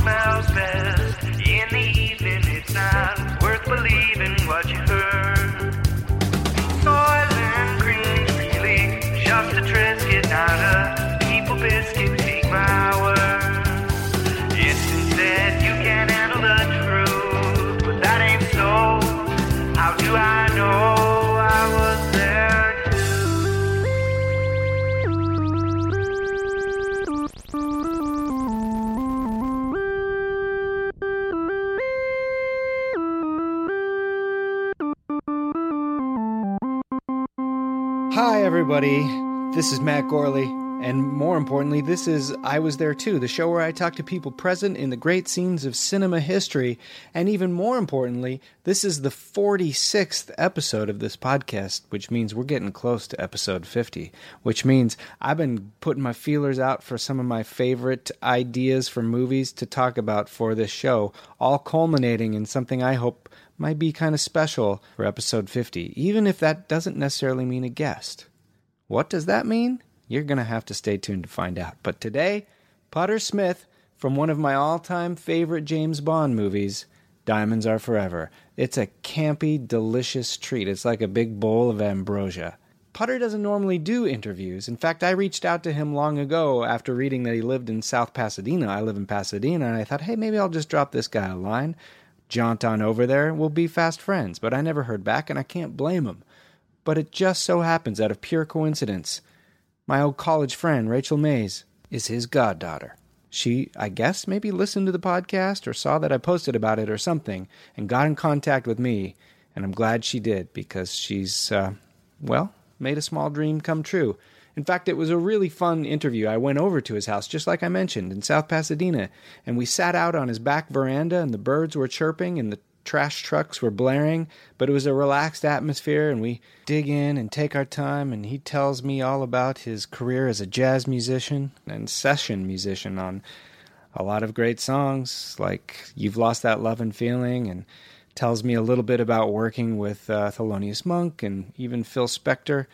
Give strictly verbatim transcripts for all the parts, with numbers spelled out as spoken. Smells best in the evening. It's not worth believing what you heard. Soil and green's really just a trisket, not a people biscuit. Take my word. It's instead you can handle the truth, but that ain't so. How do I know I was there too? Hi, everybody. This is Matt Gourley, and more importantly, this is I Was There Too, the show where I talk to people present in the great scenes of cinema history, and even more importantly, this is the forty-sixth episode of this podcast, which means we're getting close to episode fifty, which means I've been putting my feelers out for some of my favorite ideas for movies to talk about for this show, all culminating in something I hope might be kind of special for episode fifty, even if that doesn't necessarily mean a guest. What does that mean? You're going to have to stay tuned to find out. But today, Putter Smith from one of my all-time favorite James Bond movies, Diamonds Are Forever. It's a campy, delicious treat. It's like a big bowl of ambrosia. Putter doesn't normally do interviews. In fact, I reached out to him long ago after reading that he lived in South Pasadena. I live in Pasadena, and I thought, hey, maybe I'll just drop this guy a line. Jaunt on over there, we'll be fast friends, but I never heard back, and I can't blame him. But it just so happens, out of pure coincidence, my old college friend, Rachel Mays, is his goddaughter. She, I guess, maybe listened to the podcast or saw that I posted about it or something and got in contact with me, and I'm glad she did because she's, uh, well, made a small dream come true. In fact, it was a really fun interview. I went over to his house, just like I mentioned, in South Pasadena, and we sat out on his back veranda, and the birds were chirping, and the trash trucks were blaring, but it was a relaxed atmosphere, and we dig in and take our time, and he tells me all about his career as a jazz musician and session musician on a lot of great songs, like You've Lost That Lovin' Feelin', and tells me a little bit about working with uh, Thelonious Monk and even Phil Spector.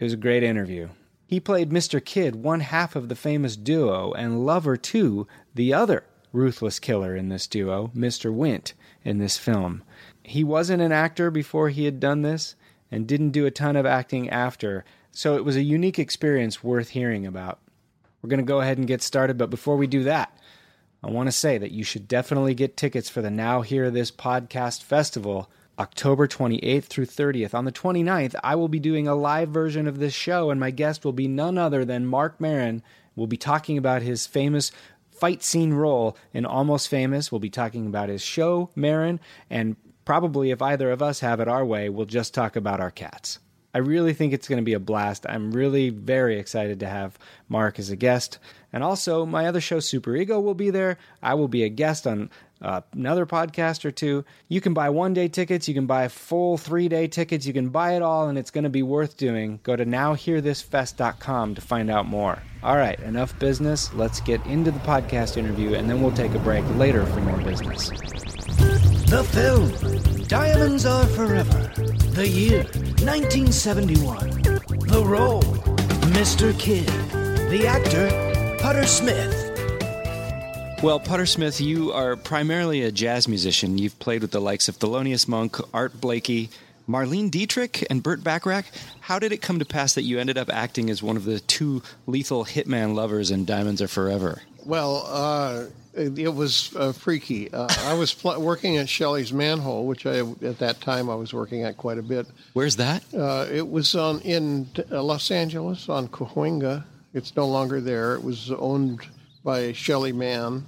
It was a great interview. He played Mister Kidd, one half of the famous duo, and Lover two, the other ruthless killer in this duo, Mister Wint, in this film. He wasn't an actor before he had done this, and didn't do a ton of acting after, so it was a unique experience worth hearing about. We're going to go ahead and get started, but before we do that, I want to say that you should definitely get tickets for the Now Hear This Podcast Festival, October twenty-eighth through thirtieth. On the twenty-ninth, I will be doing a live version of this show, and my guest will be none other than Mark Maron. We'll be talking about his famous fight scene role in Almost Famous. We'll be talking about his show, Maron, and probably if either of us have it our way, we'll just talk about our cats. I really think it's going to be a blast. I'm really very excited to have Mark as a guest. And also, my other show, Super Ego, will be there. I will be a guest on Uh, another podcast or two. You can buy one-day tickets. You can buy full three-day tickets. You can buy it all, and it's going to be worth doing. Go to now hear this fest dot com to find out more. All right, enough business. Let's get into the podcast interview, and then we'll take a break later for more business. The film, Diamonds Are Forever. The year, nineteen seventy-one. The role, Mister Kidd, the actor, Putter Smith. Well, Putter Smith, you are primarily a jazz musician. You've played with the likes of Thelonious Monk, Art Blakey, Marlene Dietrich, and Burt Bacharach. How did it come to pass that you ended up acting as one of the two lethal hitman lovers in Diamonds Are Forever? Well, uh, it, it was uh, freaky. Uh, I was pl- working at Shelley's Manhole, which I, at that time I was working at quite a bit. Where's that? Uh, it was on in uh, Los Angeles on Cahuenga. It's no longer there. It was owned by Shelley Mann,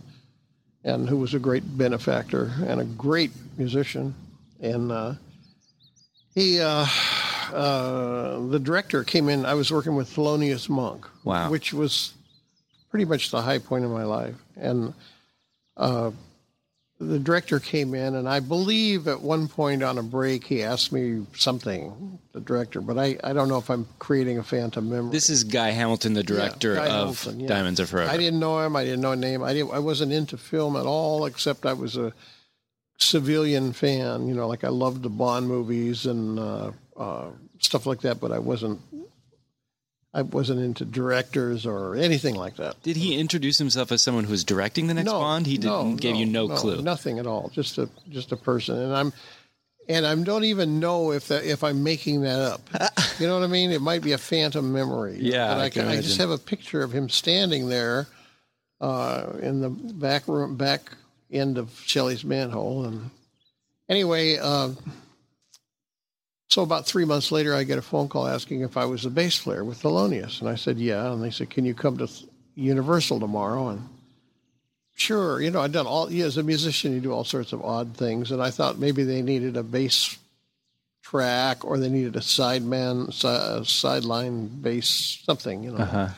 and who was a great benefactor and a great musician. And uh, he, uh, uh, the director came in. I was working with Thelonious Monk, wow. which was pretty much the high point of my life. And uh, the director came in, and I believe at one point on a break, he asked me something, the director, but I, I don't know if I'm creating a phantom memory. This is Guy Hamilton, the director yeah, of Hamilton, yeah. Diamonds Are Forever. I didn't know him. I didn't know his name. I didn't, I wasn't into film at all, except I was a civilian fan. You know, like I loved the Bond movies and uh, uh, stuff like that, but I wasn't. I wasn't into directors or anything like that. Did he introduce himself as someone who was directing the next no, Bond? He didn't no, gave no, you no, no clue. Nothing at all. Just a just a person. And I'm and I don't even know if that, if I'm making that up. You know what I mean? It might be a phantom memory. Yeah, but I, I, can I just have a picture of him standing there uh, in the back room, back end of Shelley's Manhole. And anyway. Uh, So about three months later, I get a phone call asking if I was the bass player with Thelonious. And I said, yeah. And they said, can you come to Universal tomorrow? And sure. You know, I'd done all, yeah, as a musician, you do all sorts of odd things. And I thought maybe they needed a bass track or they needed a sideman, si- sideline bass, something, you know. Uh-huh.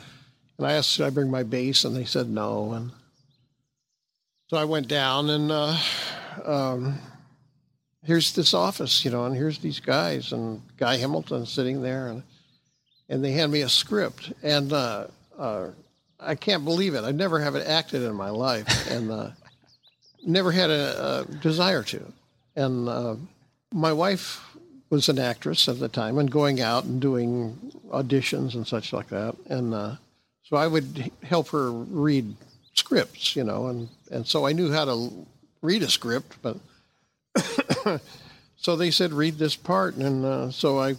And I asked, should I bring my bass? And they said no. And so I went down and... Uh, um, here's this office, you know, and here's these guys, and Guy Hamilton sitting there, and and they hand me a script, and uh, uh, I can't believe it. I never have acted in my life, and uh, never had a, a desire to. And uh, my wife was an actress at the time, and going out and doing auditions and such like that, and uh, so I would help her read scripts, you know, and, and so I knew how to read a script, but... So they said, read this part. And uh, so I,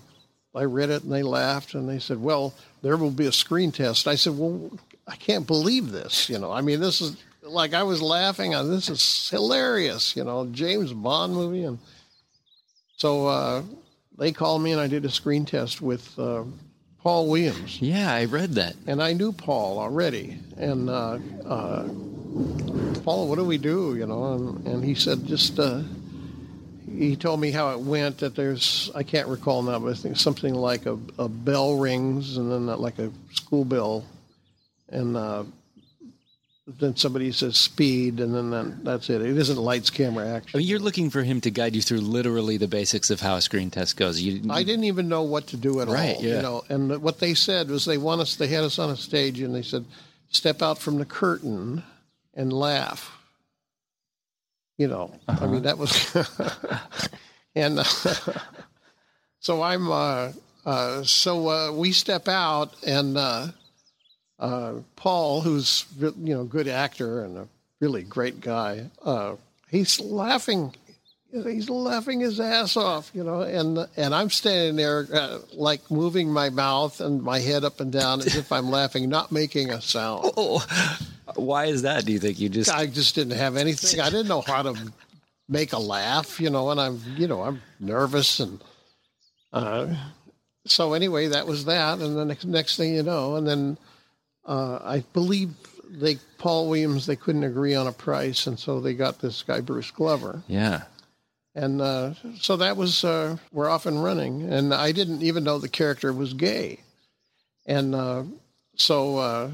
I read it and they laughed and they said, well, there will be a screen test. I said, well, I can't believe this. You know, I mean, this is like, I was laughing. I, this is hilarious, you know, James Bond movie. And so uh, they called me and I did a screen test with uh, Paul Williams. Yeah, I read that. And I knew Paul already. And uh, uh, Paul, what do we do? You know, and, and he said, just, uh, he told me how it went, that there's, I can't recall now, but I think something like a, a bell rings and then like a school bell. And uh, then somebody says speed, and then that, that's it. It isn't lights, camera, action. I mean, you're looking for him to guide you through literally the basics of how a screen test goes. You, you, I didn't even know what to do at right, all. Yeah. You know, and what they said was they want us, they had us on a stage, and they said, step out from the curtain and laugh. You know, uh-huh. I mean, that was, and uh, so I'm, uh, uh, so uh, we step out and uh, uh, Paul, who's, you know, good actor and a really great guy, uh, he's laughing, he's laughing his ass off, you know, and, and I'm standing there uh, like moving my mouth and my head up and down as if I'm laughing, not making a sound. Oh. Why is that? Do you think you just? I just didn't have anything. I didn't know how to make a laugh, you know. And I'm, you know, I'm nervous, and uh, so anyway, that was that. And the next next thing you know, and then uh, I believe they Paul Williams they couldn't agree on a price, and so they got this guy Bruce Glover. Yeah. And uh, so that was uh, we're off and running, and I didn't even know the character was gay, and uh, so. Uh,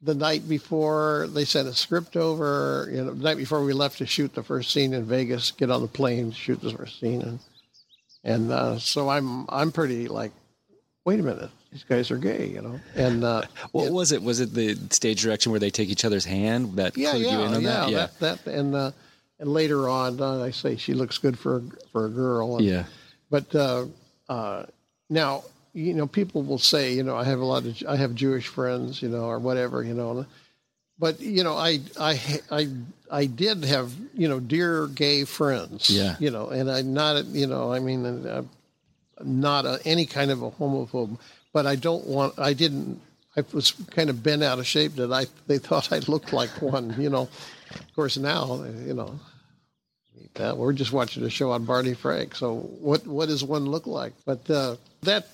The night before they sent a script over, you know, the night before we left to shoot the first scene in Vegas, get on the plane, shoot the first scene. And, and uh, so I'm I'm pretty like, wait a minute, these guys are gay, you know. And uh, What it, was it? Was it the stage direction where they take each other's hand? That yeah, clued yeah, you in on yeah, that? Yeah, that, that and, uh, and later on, uh, I say she looks good for, for a girl. And, yeah. But uh, uh, now... you know, people will say, you know, I have a lot of, I have Jewish friends, you know, or whatever, you know, but, you know, I, I, I, I did have, you know, dear gay friends, yeah. you know, and I'm not, you know, I mean, I'm not a, any kind of a homophobe, but I don't want, I didn't, I was kind of bent out of shape that I, they thought I looked like one, you know, of course now, you know, that we're just watching a show on Barney Frank. So what, what does one look like? But, uh, that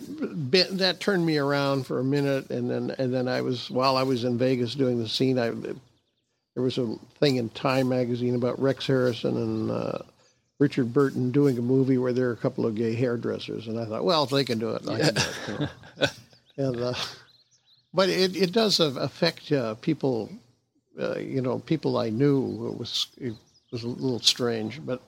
bit, that turned me around for a minute. And then, and then I was, while I was in Vegas doing the scene, I, there was a thing in Time magazine about Rex Harrison and, uh, Richard Burton doing a movie where there are a couple of gay hairdressers. And I thought, well, if they can do it, I can do it. You know. And, uh, but it, it does affect uh, people, uh, you know, people I knew. It was, it was a little strange, but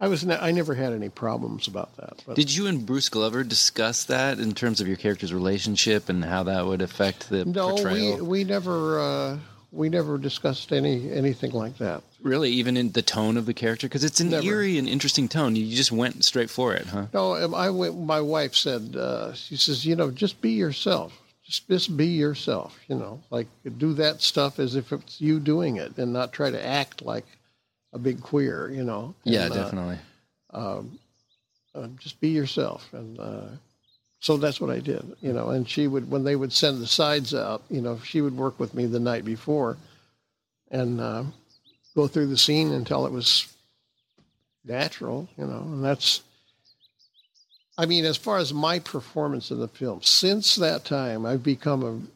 I was ne- I never had any problems about that. But. Did you and Bruce Glover discuss that in terms of your character's relationship and how that would affect the no, portrayal? No, we, we never uh, we never discussed any anything like that. Really, even in the tone of the character? Because it's an never. eerie and interesting tone. You just went straight for it, huh? No, I went, my wife said, uh, she says, you know, just be yourself. Just, just be yourself, you know, like do that stuff as if it's you doing it and not try to act like a big queer, you know. And, yeah, definitely. Uh, um, uh, just be yourself. And uh, so that's what I did, you know. And she would, when they would send the sides out, you know, she would work with me the night before and uh, go through the scene until it was natural, you know. And that's, I mean, as far as my performance in the film, since that time, I've become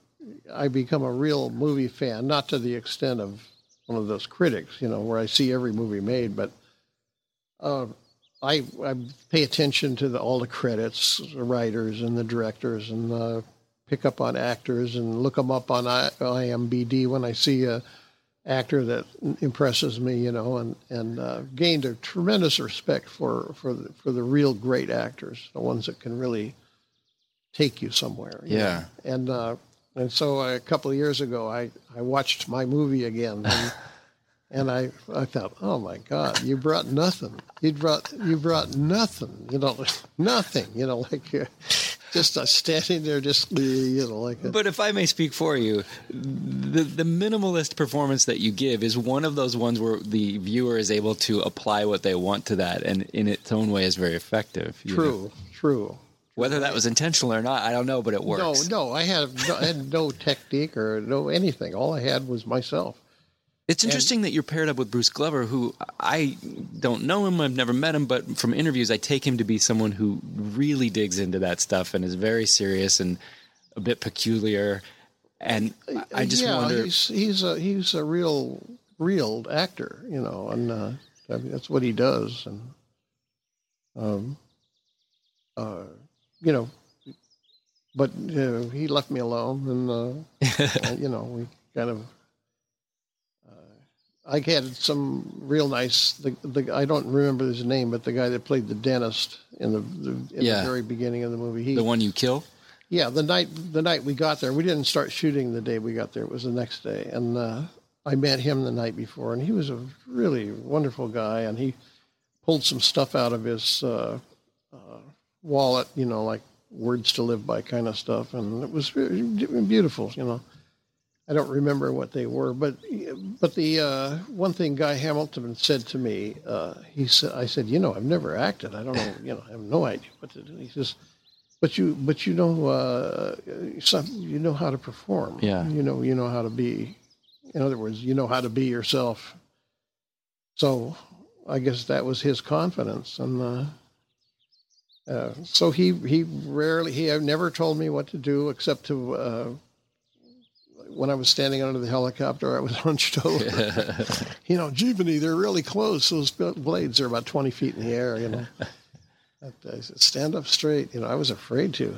a, I've become a real movie fan, not to the extent of one of those critics, you know, where I see every movie made, but uh, I, I pay attention to the, all the credits, the writers and the directors, and uh, pick up on actors and look them up on I M D B when I see a actor that impresses me, you know, and and uh, gained a tremendous respect for for the, for the real great actors, the ones that can really take you somewhere. You yeah, know? and uh, and so a couple of years ago, I, I watched my movie again, and, and I I thought, oh my God, you brought nothing, you brought you brought nothing, you know, nothing, you know, like. Uh, Just uh, standing there, just, you know, like... A... But if I may speak for you, the the minimalist performance that you give is one of those ones where the viewer is able to apply what they want to that, and in its own way is very effective. True, know? true. Whether that was intentional or not, I don't know, but it works. No, no, I had no, I had no technique or no anything. All I had was myself. It's interesting and, that you're paired up with Bruce Glover, who I don't know him. I've never met him. But from interviews, I take him to be someone who really digs into that stuff and is very serious and a bit peculiar. And I just yeah, wonder... He's, he's, a, he's a real, real actor, you know, and uh, I mean, that's what he does. And, um, uh, you know, but uh, he left me alone and, uh, you know, we kind of... I had some real nice. The, the I don't remember his name, but the guy that played the dentist in the, the, in yeah. the very beginning of the movie, he, the one you kill. Yeah, the night the night we got there, we didn't start shooting the day we got there. It was the next day, and uh, I met him the night before, and he was a really wonderful guy, and he pulled some stuff out of his uh, uh, wallet, you know, like words to live by kind of stuff, and it was beautiful, you know. I don't remember what they were, but but the uh, one thing Guy Hamilton said to me, uh, he said, I said, you know, I've never acted. I don't know, you know, I have no idea what to do. He says, but you, but you know, uh, you know how to perform. Yeah. You know, you know how to be. In other words, you know how to be yourself. So, I guess that was his confidence, and. Uh, uh, so he he rarely he never told me what to do except to. Uh, When I was standing under the helicopter, I was hunched over. Yeah. You know, Juveny, they're really close. Those blades are about twenty feet in the air, you know. I said, stand up straight. You know, I was afraid to.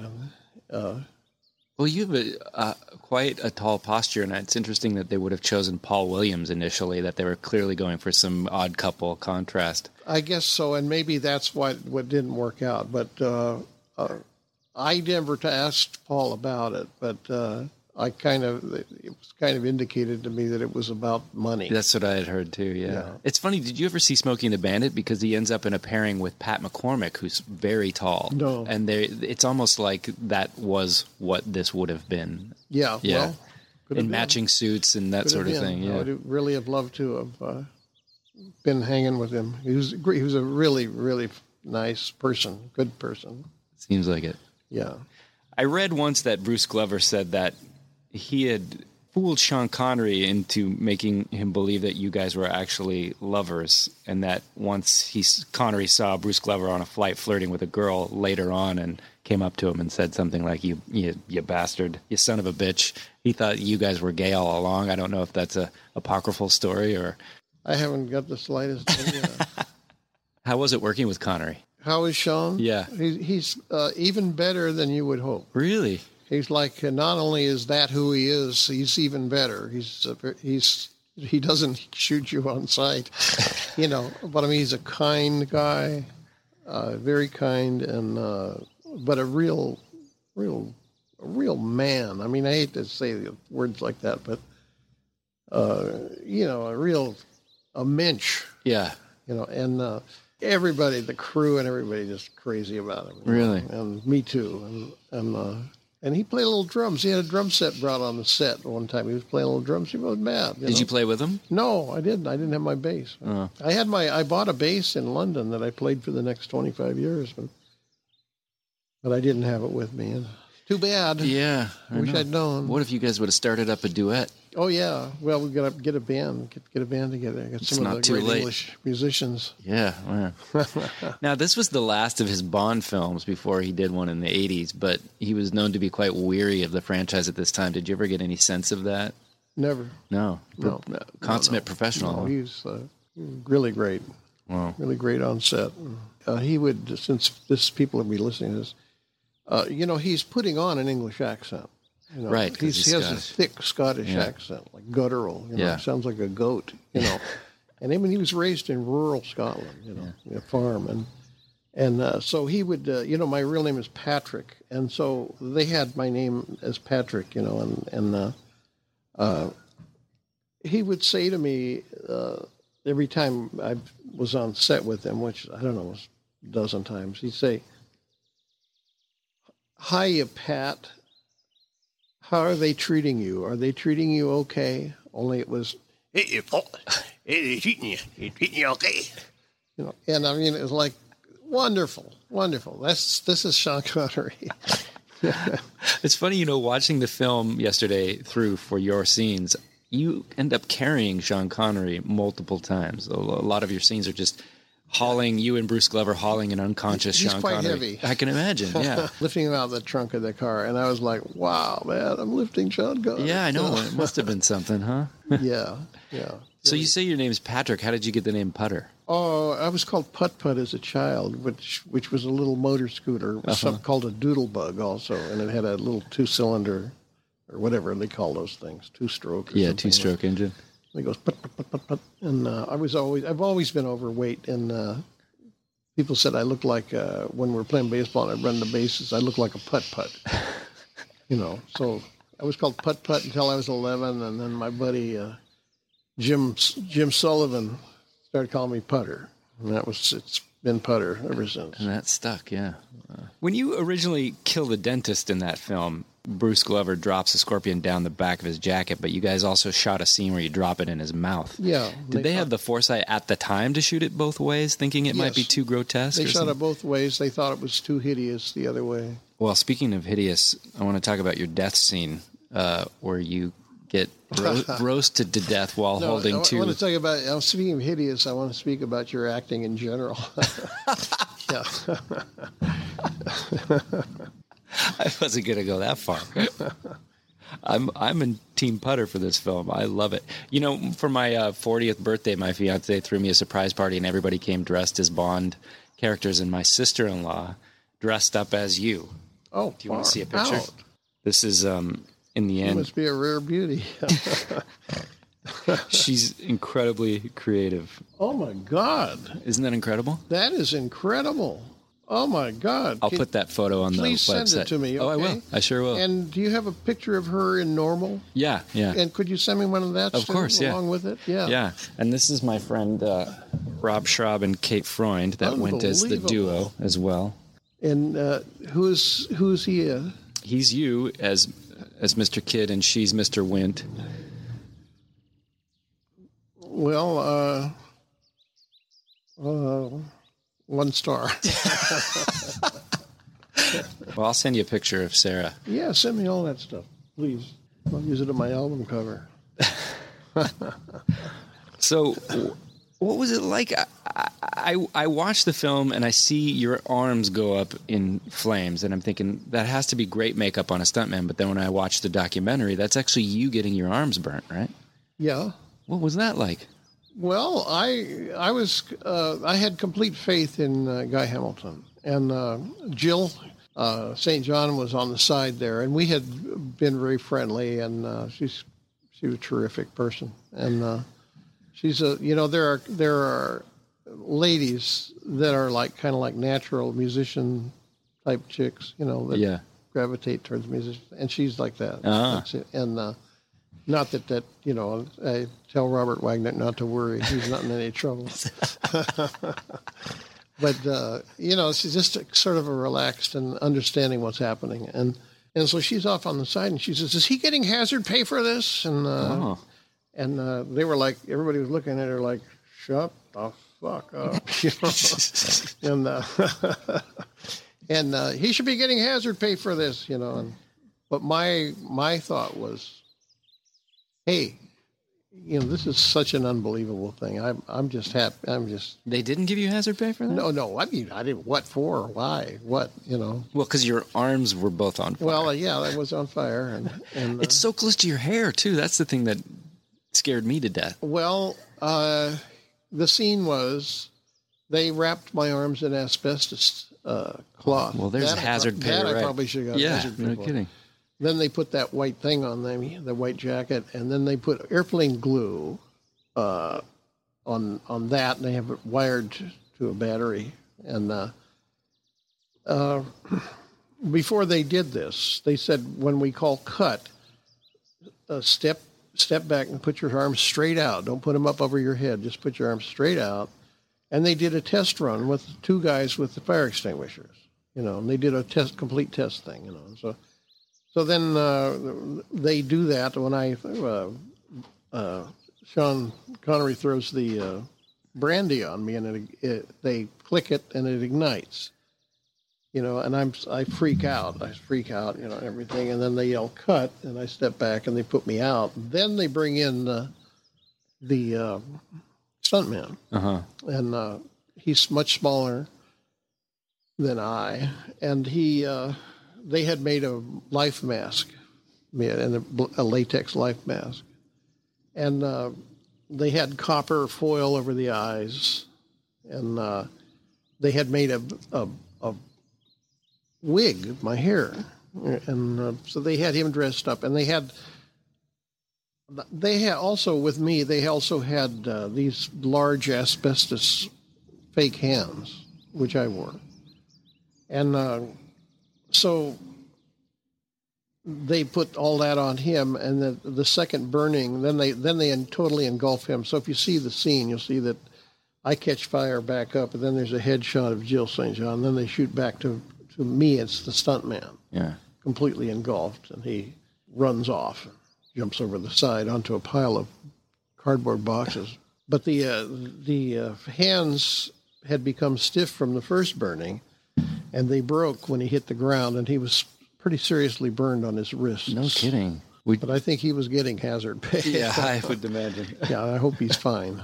Uh, well, you have a, uh, quite a tall posture, and it's interesting that they would have chosen Paul Williams initially, that they were clearly going for some odd couple contrast. I guess so, and maybe that's why what didn't work out. But uh, uh, I never asked Paul about it, but... Uh, I kind of it was kind of indicated to me that it was about money. That's what I had heard too. Yeah, yeah. It's funny. Did you ever see Smokey and the Bandit? Because he ends up in a pairing with Pat McCormick, who's very tall. No, and they, it's almost like that was what this would have been. Yeah, yeah. Well, in been. matching suits and that could sort of thing. Yeah, I would really have loved to have uh, been hanging with him. He was he was a really really nice person, good person. Seems like it. Yeah, I read once that Bruce Glover said that he had fooled Sean Connery into making him believe that you guys were actually lovers, and that once he Connery saw Bruce Glover on a flight flirting with a girl later on and came up to him and said something like, you you, you bastard, you son of a bitch. He thought you guys were gay all along. I don't know if that's a apocryphal story or... I haven't got the slightest idea. How was it working with Connery? How is Sean? Yeah. He, he's uh, even better than you would hope. Really? He's like, not only is that who he is, he's even better. He's uh, he's he doesn't shoot you on sight, you know. But I mean, he's a kind guy, uh, very kind, and uh, but a real, real, a real man. I mean, I hate to say words like that, but uh, you know, a real a mensch. Yeah. You know, and uh, everybody, the crew, and everybody, just crazy about him. Really. You know? And me too. And and. Uh, And he played little drums. He had a drum set brought on the set one time. He was playing little drums. He was mad. You Did know? you play with him? No, I didn't. I didn't have my bass. Uh-huh. I had my. I bought a bass in London that I played for the next twenty-five years, but but I didn't have it with me. And too bad. Yeah, I wish know. I'd known. What if you guys would have started up a duet? Oh yeah. Well, we got to get a band. Get, get a band together. Get it's some not of the too great late. English musicians. Yeah. Wow. Now this was the last of his Bond films before he did one in the eighties, but he was known to be quite weary of the franchise at this time. Did you ever get any sense of that? Never. No. No. no. Consummate no, no. professional. No, he's uh, really great. Wow. Really great on set. Uh, he would, since this people would be listening to this, uh, you know, he's putting on an English accent. You know, right, he's, he's he has Scottish. a thick Scottish yeah. accent, like guttural. You know, yeah. sounds like a goat. You know, and I mean he was raised in rural Scotland. You know, yeah. a farm, and and uh, so he would. Uh, you know, my real name is Patrick, and so they had my name as Patrick. You know, and and uh, uh, he would say to me uh, every time I was on set with him, which I don't know, was a dozen times. He'd say, "Hiya, Pat. How are they treating you? Are they treating you okay?" Only it was, "Hey, you fault. Hey, they treating you. They treating you okay." You know, and I mean, it was like wonderful, wonderful. That's this is Sean Connery. It's funny, you know, watching the film yesterday through for your scenes, you end up carrying Sean Connery multiple times. A lot of your scenes are just hauling you and Bruce Glover hauling an unconscious He's Sean quite Connery. Heavy. I can imagine. Yeah, lifting him out of the trunk of the car, and I was like, "Wow, man, I'm lifting Sean Connery." Yeah, I know. It must have been something, huh? yeah, yeah. So yeah. You say your name's Patrick. How did you get the name Putter? Oh, I was called Putt Putt as a child, which which was a little motor scooter, uh-huh. something called a doodle bug, also, and it had a little two cylinder, or whatever they call those things, two stroke. Yeah, two stroke like. engine. He goes, put, put, put, put, put. And uh, I was always, I've always been overweight. And uh, people said I look like, uh, when we were playing baseball and I'd run the bases, I look like a putt-putt. You know, so I was called Putt-Putt until I was eleven. And then my buddy, uh, Jim Jim Sullivan, started calling me Putter. And that was, it's been Putter ever since. And that stuck, yeah. Uh, when you originally kill the dentist in that film, Bruce Glover drops a scorpion down the back of his jacket, but you guys also shot a scene where you drop it in his mouth. Yeah. Did they, they have the foresight at the time to shoot it both ways, thinking it yes. might be too grotesque? They or shot something? It both ways. They thought it was too hideous the other way. Well, speaking of hideous, I want to talk about your death scene uh, where you get ro- roasted to death while no, holding I, two... I want to talk about... I'm speaking of hideous. I want to speak about your acting in general. Yeah. I wasn't going to go that far. I'm I'm in Team Putter for this film. I love it. You know, for my uh, fortieth birthday, my fiance threw me a surprise party, and everybody came dressed as Bond characters, and my sister-in-law dressed up as you. Oh, do you want to see a picture? Out. This is um, in the end. You must be a rare beauty. She's incredibly creative. Oh my God! Isn't that incredible? That is incredible. Oh, my God. I'll Can, put that photo on the website. Please send it to me. Okay? Oh, I will. I sure will. And do you have a picture of her in normal? Yeah, yeah. And could you send me one of that? Of course, yeah. Along with it? Yeah. Yeah. And this is my friend uh, Rob Schraub and Kate Freund that went as the duo as well. And uh, who is who is he? Uh? He's you as as Mister Kidd, and she's Mister Wint. Well, uh... Uh... One star. Well, I'll send you a picture of Sarah. Yeah, send me all that stuff, please. I'll use it on my album cover. So, what was it like? I, I I watched the film and I see your arms go up in flames, and I'm thinking that has to be great makeup on a stuntman. But then when I watched the documentary, that's actually you getting your arms burnt, right? Yeah. What was that like? Well, I I was uh, I had complete faith in uh, Guy Hamilton, and uh, Jill uh, Saint John was on the side there, and we had been very friendly, and uh, she's she was a terrific person, and uh, she's a you know there are there are ladies that are like kind of like natural musician type chicks, you know, that yeah. gravitate towards music, and she's like that, uh-huh. That's it. and. Uh, Not that, that, you know, I tell Robert Wagner not to worry. He's not in any trouble. But, uh, you know, it's just a, sort of a relaxed and understanding what's happening. And and so she's off on the side, and she says, is he getting hazard pay for this? And uh, oh. and uh, they were like, everybody was looking at her like, shut the fuck up. You know? and uh, and uh, he should be getting hazard pay for this, you know. And, but my my thought was, hey, you know, this is such an unbelievable thing. I'm, I'm just happy. I'm just. They didn't give you hazard pay for that? No, no. I mean, I didn't. What for? Why? What? You know. Well, because your arms were both on fire. Well, yeah, that was on fire, and, and uh, it's so close to your hair too. That's the thing that scared me to death. Well, uh, the scene was they wrapped my arms in asbestos uh, cloth. Well, there's that hazard I, pay. That right? I probably should have. Yeah, hazard pay no for. Kidding. Then they put that white thing on them, the white jacket, and then they put airplane glue uh, on on that, and they have it wired to a battery. And uh, uh, before they did this, they said, when we call cut, uh, step step back and put your arms straight out. Don't put them up over your head. Just put your arms straight out. And they did a test run with two guys with the fire extinguishers, you know, and they did a test, complete test thing, you know, and so... So then uh, they do that when I, uh, uh, Sean Connery throws the uh, brandy on me, and it, it, they click it and it ignites, you know, and I'm, I freak out, I freak out, you know, everything. And then they yell cut, and I step back and they put me out. Then they bring in uh, the uh, stuntman, uh-huh. and uh, he's much smaller than I. And he, uh, They had made a life mask, and a latex life mask, and uh, they had copper foil over the eyes, and uh, they had made a, a, a wig of my hair, and uh, so they had him dressed up, and they had they had also with me. They also had uh, these large asbestos fake hands, which I wore, and. Uh, So they put all that on him, and the, the second burning, then they then they totally engulf him. So if you see the scene, you'll see that I catch fire back up, and then there's a headshot of Jill Saint John. Then they shoot back to, to me. It's the stuntman, yeah, completely engulfed, and he runs off, and jumps over the side onto a pile of cardboard boxes. But the uh, the uh, hands had become stiff from the first burning. And they broke when he hit the ground, and he was pretty seriously burned on his wrists. No kidding. We'd... But I think he was getting hazard pay. Yeah, I would imagine. Yeah, I hope he's fine.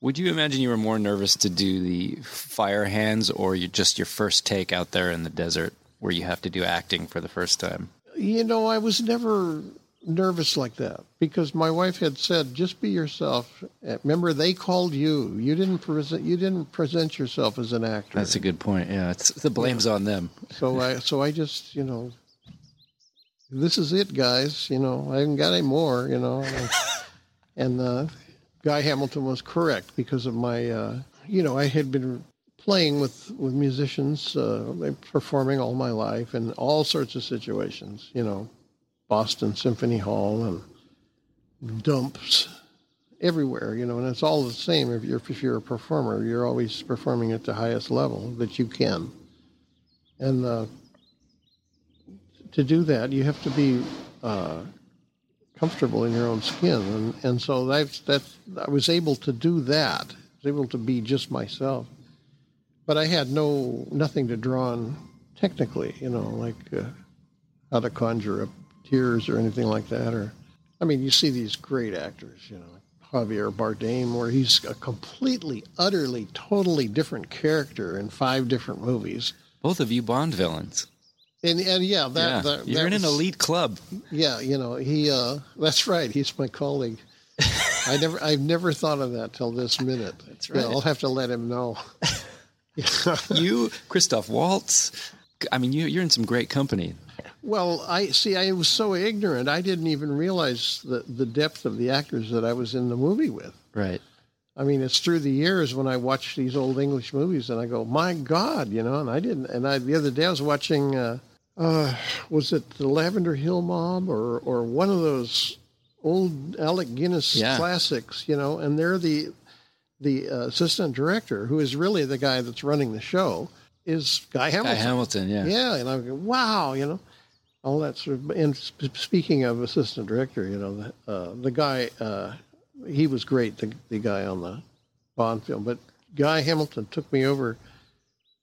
Would you imagine you were more nervous to do the fire hands or you just your first take out there in the desert where you have to do acting for the first time? You know, I was never nervous like that because my wife had said, just be yourself. Remember, they called you. You didn't present, you didn't present yourself as an actor. That's a good point. Yeah, it's, the blame's on them. So I, so I just, you know, this is it, guys. You know, I haven't got any more, you know. And uh, Guy Hamilton was correct because of my, uh, you know, I had been playing with, with musicians, uh, performing all my life in all sorts of situations, you know, Boston Symphony Hall and dumps everywhere, you know, and it's all the same. If you're, if you're a performer, you're always performing at the highest level that you can. And uh, to do that, you have to be uh, comfortable in your own skin. And, and so that's, that's, I was able to do that. I was able to be just myself. But I had no nothing to draw on technically, you know, like uh, how to conjure up tears or anything like that. Or, I mean, you see these great actors, you know, like Javier Bardem, where he's a completely, utterly, totally different character in five different movies. Both of you Bond villains. And and yeah, that, yeah. that you're that in was, an elite club. Yeah, you know, he. Uh, that's right. He's my colleague. I never, I've never thought of that till this minute. That's right. Yeah, I'll have to let him know. You, Christoph Waltz. I mean, you, you're in some great company. Well, I see. I was so ignorant. I didn't even realize the, the depth of the actors that I was in the movie with. Right. I mean, it's through the years when I watch these old English movies and I go, my God, you know. And I didn't. And I the other day I was watching. Uh, uh, was it the Lavender Hill Mob or or one of those old Alec Guinness yeah. classics, you know? And they're the. The uh, assistant director, who is really the guy that's running the show, is Guy Hamilton. Guy Hamilton, yeah. Yeah, and I'm going, wow, you know, all that sort of... And sp- speaking of assistant director, you know, the, uh, the guy, uh, he was great, the, the guy on the Bond film, but Guy Hamilton took me over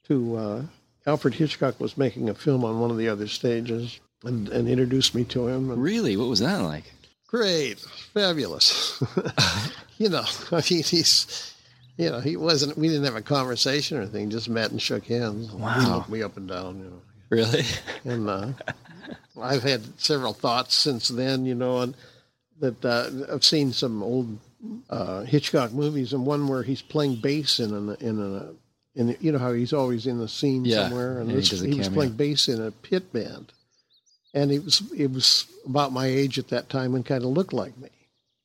to... Uh, Alfred Hitchcock was making a film on one of the other stages and, and introduced me to him. And, really? What was that like? Great. Fabulous. You know, I mean, he's, you know, he wasn't, we didn't have a conversation or anything, just met and shook hands. Wow. He looked me up and down, you know. Really? And uh, I've had several thoughts since then, you know, and that uh, I've seen some old uh, Hitchcock movies and one where he's playing bass in an, in a, in, you know, how he's always in the scene yeah. somewhere. And, and this, he, he was playing bass in a pit band. And it was, it was about my age at that time and kind of looked like me.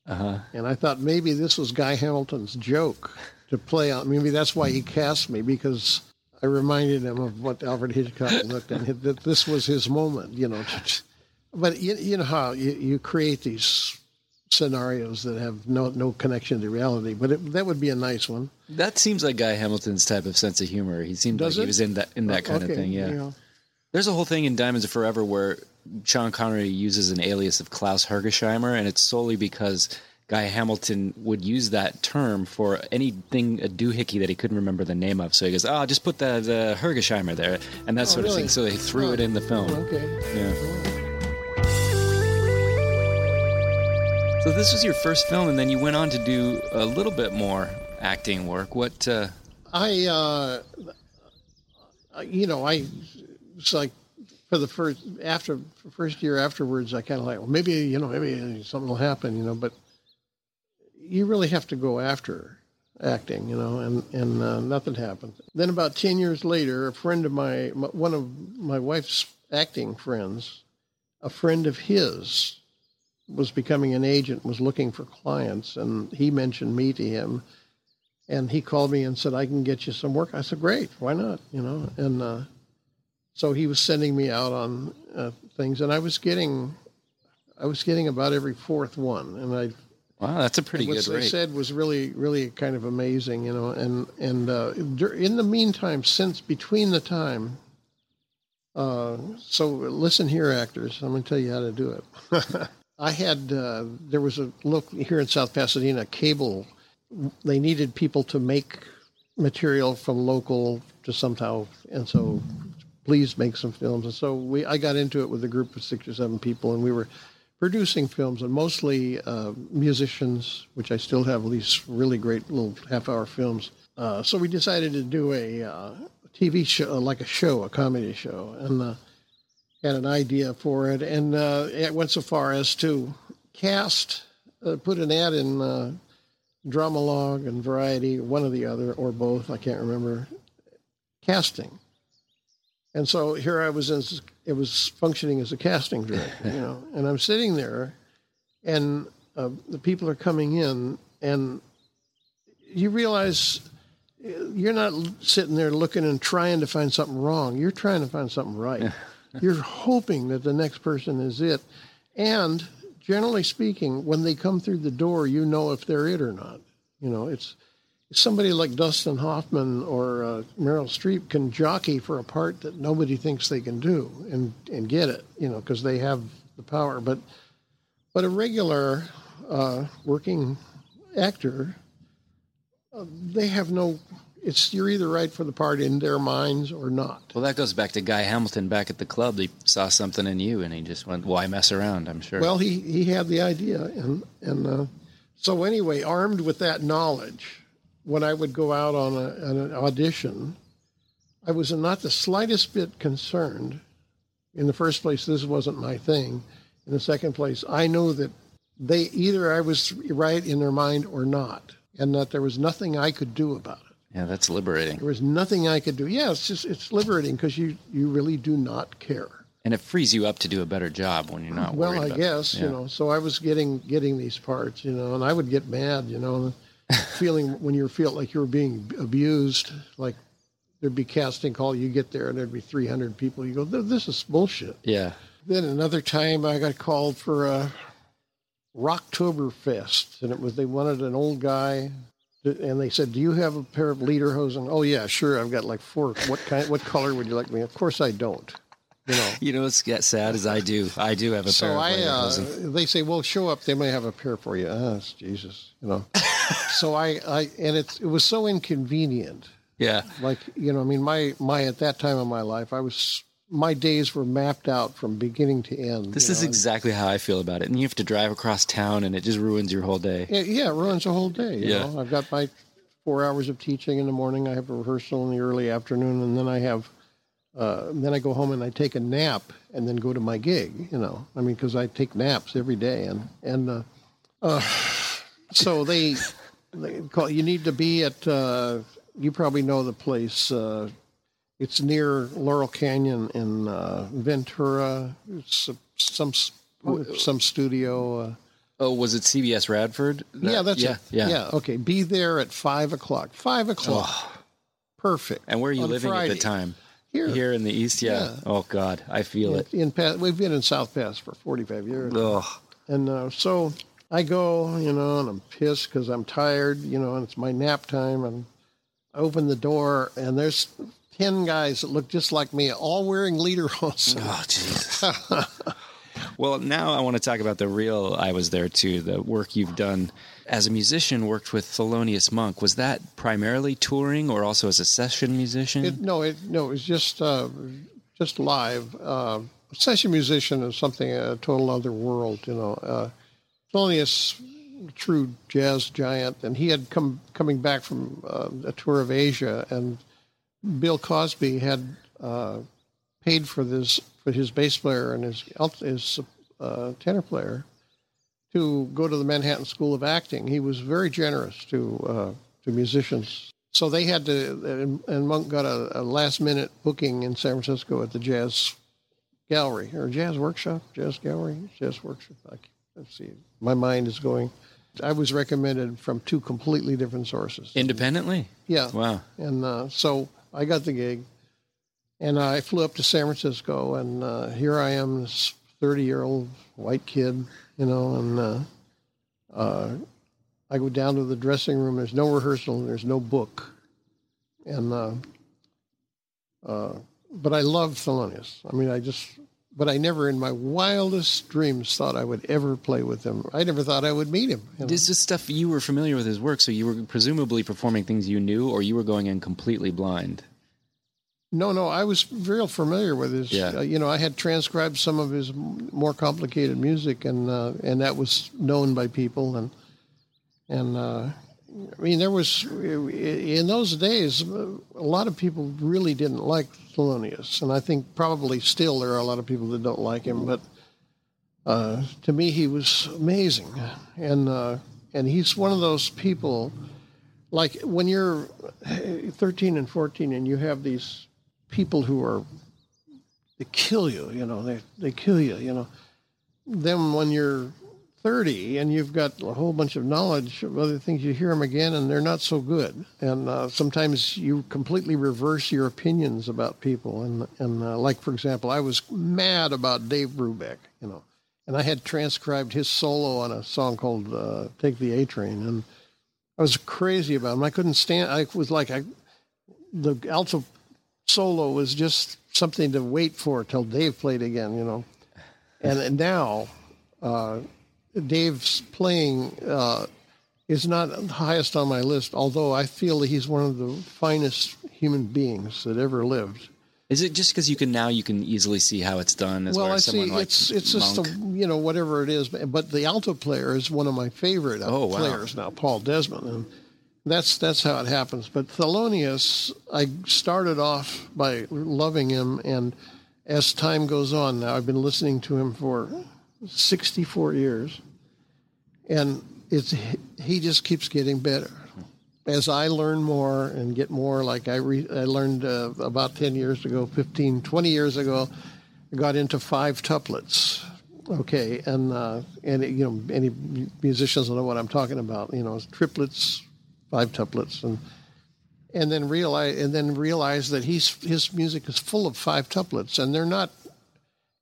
Uh-huh. And I thought maybe this was Guy Hamilton's joke to play on. Maybe that's why he cast me, because I reminded him of what Alfred Hitchcock looked at, that this was his moment, you know. But you, you know how you, you create these scenarios that have no no connection to reality, but it, that would be a nice one. That seems like Guy Hamilton's type of sense of humor. He seemed Does like it? He was in that in that kind okay, of thing, yeah. You know. There's a whole thing in Diamonds Are Forever where Sean Connery uses an alias of Klaus Hergesheimer, and it's solely because Guy Hamilton would use that term for anything, a doohickey that he couldn't remember the name of. So he goes, oh, just put the, the Hergesheimer there, and that oh, sort really? Of thing. So they threw oh, it in the film. Okay. Yeah. So this was your first film, and then you went on to do a little bit more acting work. What? Uh... I, uh, you know, I, it's like, For the first after first year afterwards, I kind of like, well, maybe, you know, maybe something will happen, you know, but you really have to go after acting, you know, and, and uh, nothing happened. Then about ten years later, a friend of my, my, one of my wife's acting friends, a friend of his was becoming an agent, was looking for clients, and he mentioned me to him, and he called me and said, I can get you some work. I said, great, why not, you know, and... uh So he was sending me out on uh, things, and I was getting, I was getting about every fourth one, and I. Wow, that's a pretty good rate. What they said was really, really kind of amazing, you know. And and uh, in the meantime, since between the time, uh, so listen here, actors, I'm going to tell you how to do it. I had uh, there was a look here in South Pasadena, cable. They needed people to make material from local to somehow, and so. Please make some films. And so we, I got into it with a group of six or seven people, and we were producing films, and mostly uh, musicians, which I still have these really great little half-hour films. Uh, so we decided to do a uh, T V show, like a show, a comedy show, and uh, had an idea for it. And uh, it went so far as to cast, uh, put an ad in uh, Dramalog and Variety, one or the other, or both, I can't remember, casting. And so here I was, as, it was functioning as a casting director, you know, and I'm sitting there and uh, the people are coming in and you realize you're not sitting there looking and trying to find something wrong. You're trying to find something right. You're hoping that the next person is it. And generally speaking, when they come through the door, you know if they're it or not. You know, it's somebody like Dustin Hoffman or uh, Meryl Streep can jockey for a part that nobody thinks they can do and, and get it, you know, because they have the power. But but a regular uh, working actor, uh, they have no... It's you're either right for the part in their minds or not. Well, that goes back to Guy Hamilton back at the club. He saw something in you, and he just went, why mess around, I'm sure. Well, he, he had the idea. And, and uh, so anyway, armed with that knowledge, when I would go out on a, on an audition, I was not the slightest bit concerned. In the first place, this wasn't my thing. In the second place, I know that they either I was right in their mind or not, and that there was nothing I could do about it. Yeah, that's liberating. There was nothing I could do. Yeah, it's just it's liberating because you, you really do not care. And it frees you up to do a better job when you're not well, worried about it. Well, I guess, yeah. you know, so I was getting getting these parts, you know, and I would get mad, you know, feeling when you felt like you were being abused, like there'd be casting call, you get there and there'd be three hundred people. You go, this is bullshit. Yeah. Then another time I got called for a Rocktoberfest, and it was they wanted an old guy. And they said, do you have a pair of lederhosen? Oh, yeah, sure. I've got like four. What kind? What color would you like me? Of course I don't. You know, you know what's sad is I do. I do have a so pair I, of lederhosen. Uh, they say, well, show up. They may have a pair for you. Ah, oh, Jesus. You know. so I, I and it's, it was so inconvenient. Yeah. Like, you know, I mean, my, my at that time of my life, I was... My days were mapped out from beginning to end. This is know? exactly how I feel about it. And you have to drive across town, and it just ruins your whole day. Yeah, yeah it ruins the whole day. You yeah. know? I've got my four hours of teaching in the morning. I have a rehearsal in the early afternoon, and then I have, uh, then I go home and I take a nap, and then go to my gig. You know, I mean, because I take naps every day, and and uh, uh, so they, they call. You need to be at. Uh, you probably know the place. Uh, It's near Laurel Canyon in uh, Ventura. It's a, some some studio. Uh, oh, was it C B S Radford? That, yeah, that's yeah, it. Yeah. yeah, okay. Be there at five o'clock. Five o'clock. Oh. Perfect. And where are you On living Friday. At the time? Here. Here in the East, yeah. yeah. Oh, God, I feel in, it. In Pass, we've been in South Pass for forty-five years. Oh. And uh, so I go, you know, and I'm pissed because I'm tired, you know, and it's my nap time. And I open the door, and there's... ten guys that look just like me, all wearing lederhosen. Oh, Jesus. Well, now I want to talk about the real I Was There Too, the work you've done. As a musician, worked with Thelonious Monk. Was that primarily touring or also as a session musician? It, no, it, no, it was just uh, just live. Uh, session musician is something, a total other world, you know. Uh, Thelonious, true jazz giant, and he had come coming back from uh, a tour of Asia, and Bill Cosby had uh, paid for this for his bass player and his his uh, tenor player to go to the Manhattan School of Acting. He was very generous to uh, to musicians, so they had to. And Monk got a, a last minute booking in San Francisco at the Jazz Gallery or Jazz Workshop, Jazz Gallery, Jazz Workshop. I can't, let's see, my mind is going. I was recommended from two completely different sources independently. Yeah. Wow. And uh, so. I got the gig, and I flew up to San Francisco, and uh, here I am, this thirty-year-old white kid, you know, and uh, uh, I go down to the dressing room. There's no rehearsal. There's no book. And uh, uh, but I loved Thelonious. I mean, I just, but I never in my wildest dreams thought I would ever play with him. I never thought I would meet him. You know? This is stuff you were familiar with his work, so you were presumably performing things you knew, or you were going in completely blind. No, no, I was real familiar with his. Yeah. Uh, you know, I had transcribed some of his more complicated music, and uh, and that was known by people. And and uh, I mean, there was in those days a lot of people really didn't like Thelonious, and I think probably still there are a lot of people that don't like him, but uh, to me he was amazing, and uh, and he's one of those people, like when you're thirteen and fourteen and you have these people who are, they kill you, you know, they, they kill you, you know, then when you're thirty and you've got a whole bunch of knowledge of other things, you hear them again and they're not so good. And uh, sometimes you completely reverse your opinions about people. And, and uh, like, for example, I was mad about Dave Brubeck, you know, and I had transcribed his solo on a song called uh, Take the A-Train. And I was crazy about him. I couldn't stand, I was like, I, the alto solo was just something to wait for till Dave played again, you know. And, and now... Uh, Dave's playing uh, is not highest on my list, although I feel that he's one of the finest human beings that ever lived. Is it just because you can now you can easily see how it's done? As well, I see like it's it's Monk. Just a, you know, whatever it is, but, but the alto player is one of my favorite oh, wow. players now, Paul Desmond, and that's that's how it happens. But Thelonious, I started off by loving him, and as time goes on, now I've been listening to him for sixty-four years, and it's he just keeps getting better as I learn more and get more. Like I re, I learned uh, about ten years ago, fifteen, twenty years ago, I got into five tuplets. Okay, and uh, and it, you know, any musicians will know what I'm talking about. You know, triplets, five tuplets, and and then realize and then realize that he's his music is full of five tuplets, and they're not.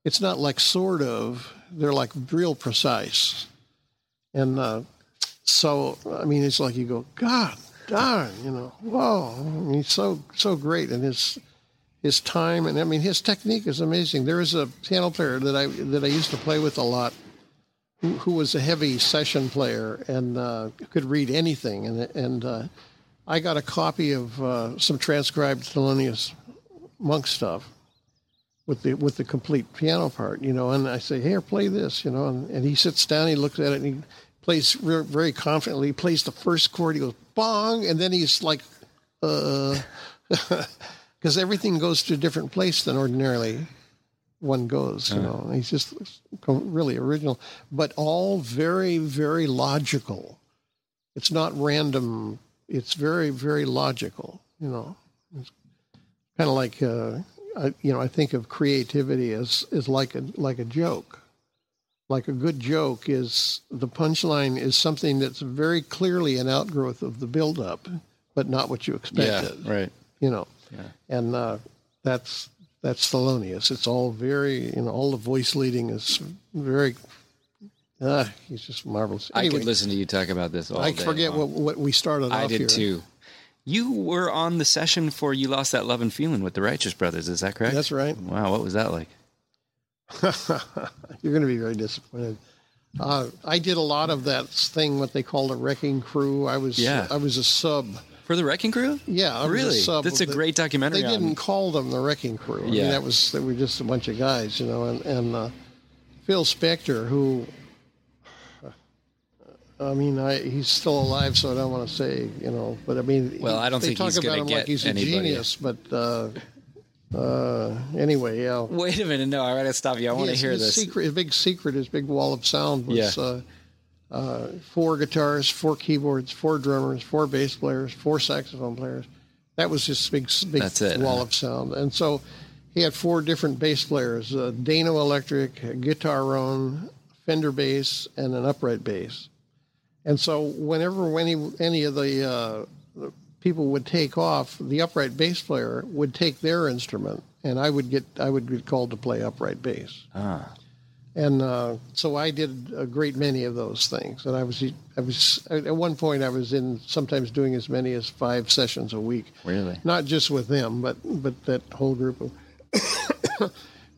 It's not like sort of. They're like real precise. And uh, so, I mean, it's like you go, God darn, you know, whoa. I mean, he's so, so great. And his, his time, and I mean, his technique is amazing. There is a piano player that I, that I used to play with a lot who, who was a heavy session player and uh, could read anything. And, and uh, I got a copy of uh, some transcribed Thelonious Monk stuff with the with the complete piano part, you know, and I say, here, play this, you know, and, and he sits down, he looks at it, and he plays re- very confidently, he plays the first chord, he goes, bong, and then he's like, uh, because everything goes to a different place than ordinarily one goes, you know, he's just really original, but all very, very logical. It's not random, it's very, very logical, you know, it's kind of like, uh, I, you know, I think of creativity as, as like a like a joke. Like a good joke is, the punchline is something that's very clearly an outgrowth of the buildup, but not what you expected. Yeah, right. You know, yeah. And uh, that's that's Thelonious. It's all very, you know, all the voice leading is very. Uh, he's just marvelous. Anyway, I could listen to you talk about this all I day. I forget long. what what we started. I off did here. too. You were on the session for You Lost That Lovin' Feelin' with the Righteous Brothers, is that correct? That's right. Wow, what was that like? You're going to be very disappointed. Uh, I did a lot of that thing, what they call the Wrecking Crew. I was yeah. I was a sub. For the Wrecking Crew? Yeah. I really? Was a sub. That's a great documentary. They on... didn't call them the Wrecking Crew. I yeah. mean, that was, they were just a bunch of guys, you know, and, and uh, Phil Spector, who... I mean, I, he's still alive, so I don't want to say, you know, but I mean, well, I don't they think talk he's about him get like he's a anybody. genius, but uh, uh, anyway, yeah. Wait a minute, no, I gotta stop you. I want his, to hear his this. Secret, his big secret, his big wall of sound was yeah. uh, uh, four guitars, four keyboards, four drummers, four bass players, four saxophone players. That was his big, big it, wall huh? of sound, and so he had four different bass players: uh, Dano electric, a Guitarone, Fender bass, and an upright bass. And so whenever any, any of the, uh, the people would take off, the upright bass player would take their instrument, and I would get I would get called to play upright bass. Ah. And uh, so I did a great many of those things. And I was I was at one point I was in sometimes doing as many as five sessions a week. Really? Not just with them, but but that whole group of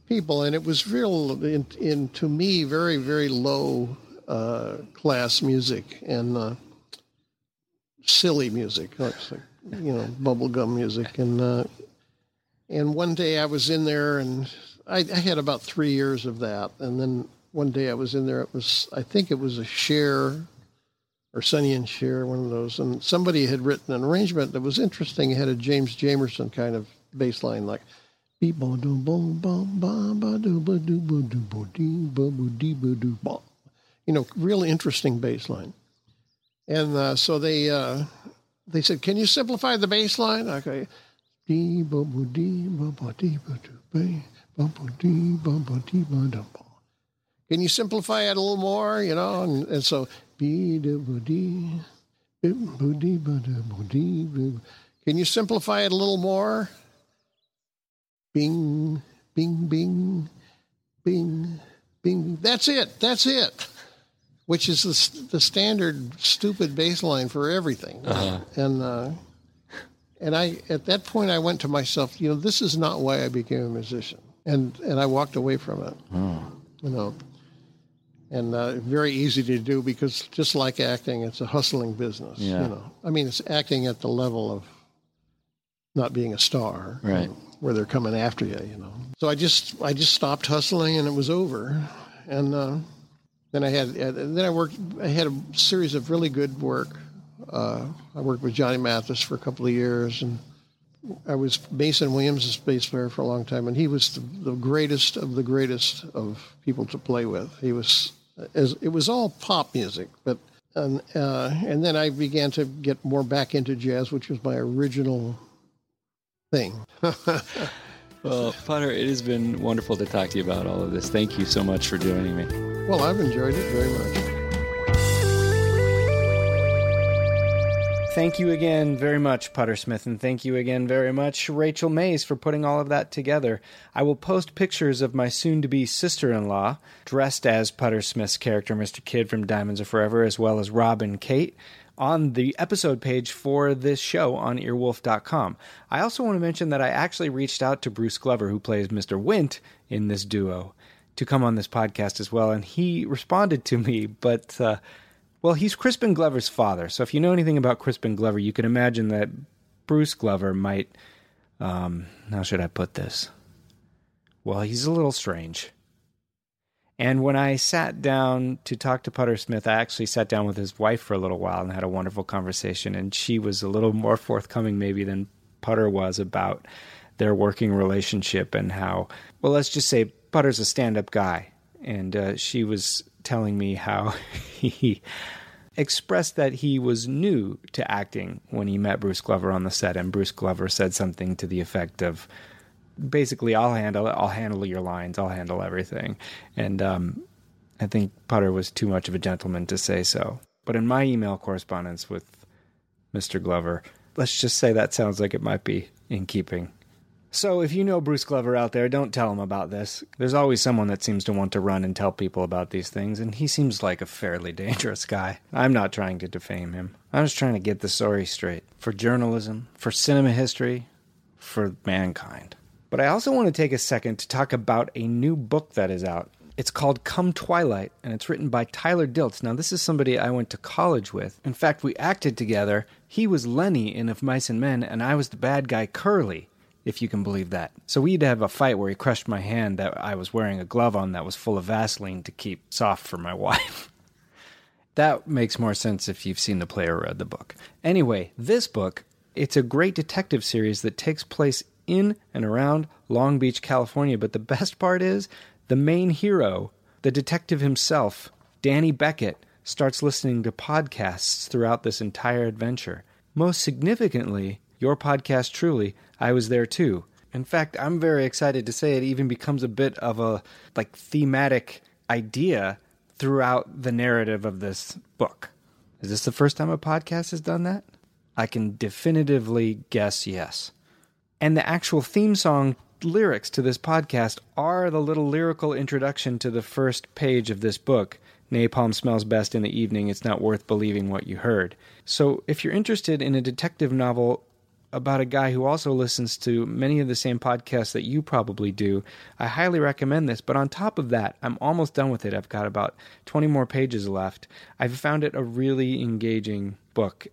people. And it was real in, in to me very very low. Uh, class music and uh, silly music, like, you know, bubblegum music. And uh, and one day I was in there, and I, I had about three years of that. And then one day I was in there. It was, I think it was a Cher or Sonny and Cher, one of those. And somebody had written an arrangement that was interesting. It had a James Jamerson kind of bass line, like. Beep ba do boom bum ba ba do ba do ba do ba do ba do ba do ba. You know, really interesting bass line. And uh, so they uh, they said, can you simplify the bass line? Okay. Can you simplify it a little more, you know? And, and so, can you simplify it a little more? Bing, bing, bing, bing, bing. That's it. That's it. Which is the, the standard stupid bass line for everything. Uh-huh. And uh, and I at that point, I went to myself, you know, this is not why I became a musician. And and I walked away from it, oh. you know. And uh, very easy to do because just like acting, it's a hustling business, yeah. you know. I mean, it's acting at the level of not being a star. Right. You know, where they're coming after you, you know. So I just I just stopped hustling and it was over. And... Uh, Then I had, then I worked. I had a series of really good work. Uh, I worked with Johnny Mathis for a couple of years, and I was Mason Williams' bass player for a long time. And he was the, the greatest of the greatest of people to play with. He was, as it was all pop music, but and uh, and then I began to get more back into jazz, which was my original thing. Well, Putter, it has been wonderful to talk to you about all of this. Thank you so much for joining me. Well, I've enjoyed it very much. Thank you again very much, Putter Smith, and thank you again very much, Rachel Mays, for putting all of that together. I will post pictures of my soon-to-be sister-in-law, dressed as Putter Smith's character, Mister Kidd from Diamonds Are Forever, as well as Rob and Kate, on the episode page for this show on earwolf dot com. I also want to mention that I actually reached out to Bruce Glover, who plays Mister Wint in this duo, to come on this podcast as well, and he responded to me, but, uh, well, he's Crispin Glover's father, so if you know anything about Crispin Glover, you can imagine that Bruce Glover might, um, how should I put this? Well, he's a little strange. And when I sat down to talk to Putter Smith, I actually sat down with his wife for a little while and had a wonderful conversation, and she was a little more forthcoming maybe than Putter was about their working relationship and how, well, let's just say, Putter's a stand-up guy, and uh, she was telling me how he expressed that he was new to acting when he met Bruce Glover on the set, and Bruce Glover said something to the effect of, basically, I'll handle it, I'll handle your lines, I'll handle everything, and um, I think Putter was too much of a gentleman to say so. But in my email correspondence with Mister Glover, let's just say that sounds like it might be in keeping. So if you know Bruce Glover out there, don't tell him about this. There's always someone that seems to want to run and tell people about these things, and he seems like a fairly dangerous guy. I'm not trying to defame him. I'm just trying to get the story straight. For journalism, for cinema history, for mankind. But I also want to take a second to talk about a new book that is out. It's called Come Twilight, and it's written by Tyler Dilts. Now, this is somebody I went to college with. In fact, we acted together. He was Lenny in Of Mice and Men, and I was the bad guy Curly, if you can believe that. So we'd have a fight where he crushed my hand that I was wearing a glove on that was full of Vaseline to keep soft for my wife. That makes more sense if you've seen the play or read the book. Anyway, this book, it's a great detective series that takes place in and around Long Beach, California. But the best part is the main hero, the detective himself, Danny Beckett, starts listening to podcasts throughout this entire adventure. Most significantly, your podcast truly, I Was There Too. In fact, I'm very excited to say it even becomes a bit of a like thematic idea throughout the narrative of this book. Is this the first time a podcast has done that? I can definitively guess yes. And the actual theme song lyrics to this podcast are the little lyrical introduction to the first page of this book. Napalm smells best in the evening. It's not worth believing what you heard. So if you're interested in a detective novel about a guy who also listens to many of the same podcasts that you probably do, I highly recommend this. But on top of that, I'm almost done with it. I've got about twenty more pages left. I've found it a really engaging book.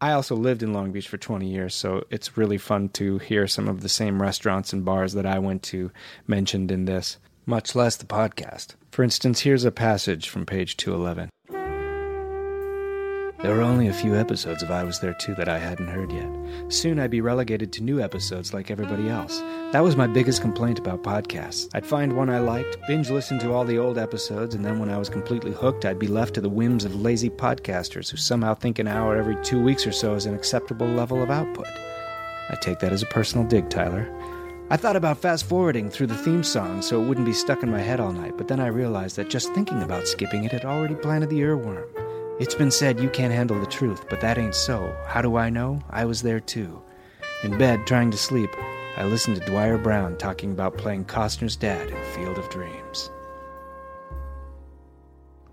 I also lived in Long Beach for twenty years, so it's really fun to hear some of the same restaurants and bars that I went to mentioned in this, much less the podcast. For instance, here's a passage from page two eleven. There were only a few episodes of I Was There Too that I hadn't heard yet. Soon I'd be relegated to new episodes like everybody else. That was my biggest complaint about podcasts. I'd find one I liked, binge listen to all the old episodes, and then when I was completely hooked, I'd be left to the whims of lazy podcasters who somehow think an hour every two weeks or so is an acceptable level of output. I take that as a personal dig, Tyler. I thought about fast-forwarding through the theme song so it wouldn't be stuck in my head all night, but then I realized that just thinking about skipping it had already planted the earworm. It's been said you can't handle the truth, but that ain't so. How do I know? I was there too. In bed, trying to sleep, I listened to Dwyer Brown talking about playing Costner's dad in Field of Dreams.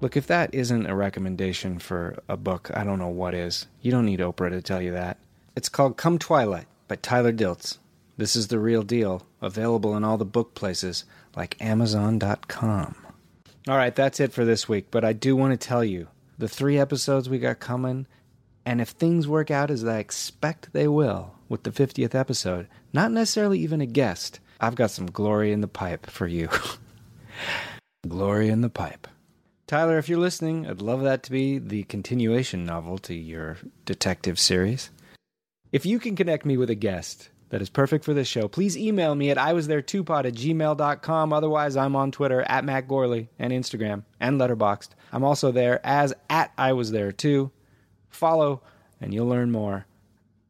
Look, if that isn't a recommendation for a book, I don't know what is. You don't need Oprah to tell you that. It's called Come Twilight by Tyler Dilts. This is the real deal, available in all the book places like Amazon dot com. All right, that's it for this week, but I do want to tell you, the three episodes we got coming, and if things work out as I expect they will with the fiftieth episode, not necessarily even a guest, I've got some glory in the pipe for you. Glory in the pipe. Tyler, if you're listening, I'd love that to be the continuation novel to your detective series. If you can connect me with a guest that is perfect for this show, please email me at iwasthere two pod at gmail dot com. Otherwise, I'm on Twitter at Matt Gourley and Instagram and Letterboxd. I'm also there as at iwasthere two. Follow and you'll learn more.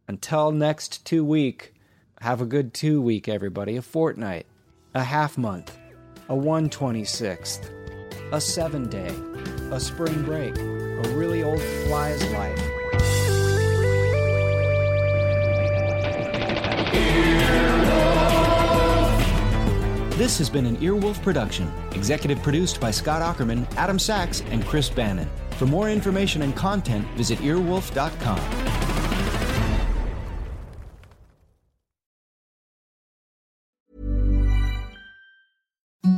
Until next two week, have a good two week, everybody. A fortnight, a half month, a one twenty-sixth, a seven day, a spring break, a really old fly's life. This has been an Earwolf production, executive produced by Scott Aukerman, Adam Sachs, and Chris Bannon. For more information and content, visit earwolf dot com.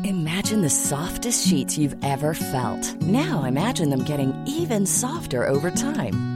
Imagine the softest sheets you've ever felt. Now imagine them getting even softer over time.